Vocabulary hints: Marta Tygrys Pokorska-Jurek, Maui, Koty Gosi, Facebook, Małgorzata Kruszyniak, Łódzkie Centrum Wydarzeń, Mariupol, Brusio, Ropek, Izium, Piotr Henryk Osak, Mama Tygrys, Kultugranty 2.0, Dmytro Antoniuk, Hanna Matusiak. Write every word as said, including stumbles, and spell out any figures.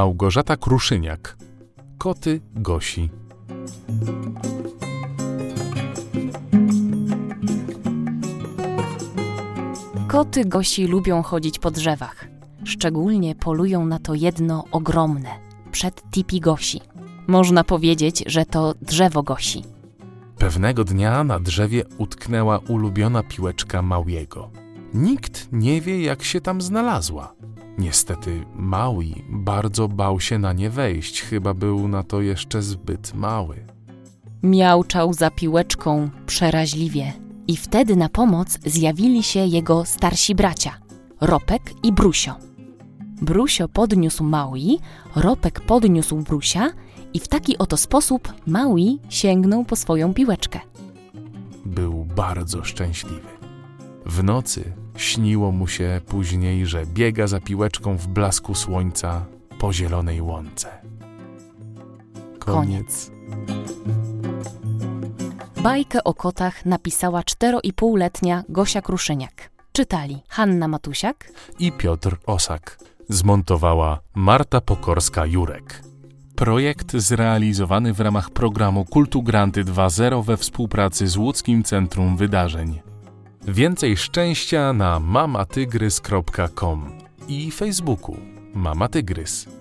Małgorzata Kruszyniak. Koty Gosi. Koty Gosi lubią chodzić po drzewach. Szczególnie polują na to jedno ogromne, przed tipi Gosi. Można powiedzieć, że to drzewo Gosi. Pewnego dnia na drzewie utknęła ulubiona piłeczka Małiego. Nikt nie wie, jak się tam znalazła. Niestety Maui bardzo bał się na nie wejść, chyba był na to jeszcze zbyt mały. Miauczał za piłeczką przeraźliwie i wtedy na pomoc zjawili się jego starsi bracia, Ropek i Brusio. Brusio podniósł Maui, Ropek podniósł Brusia i w taki oto sposób Maui sięgnął po swoją piłeczkę. Był bardzo szczęśliwy. W nocy śniło mu się później, że biega za piłeczką w blasku słońca po zielonej łące. Koniec. Koniec. Bajkę o kotach napisała czteroipółletnia Gosia Kruszyniak. Czytali Hanna Matusiak i Piotr Osak. Zmontowała Marta Pokorska-Jurek. Projekt zrealizowany w ramach programu Kultugranty dwa zero we współpracy z Łódzkim Centrum Wydarzeń. Więcej szczęścia na mamatygrys kropka com i Facebooku Mama Tygrys.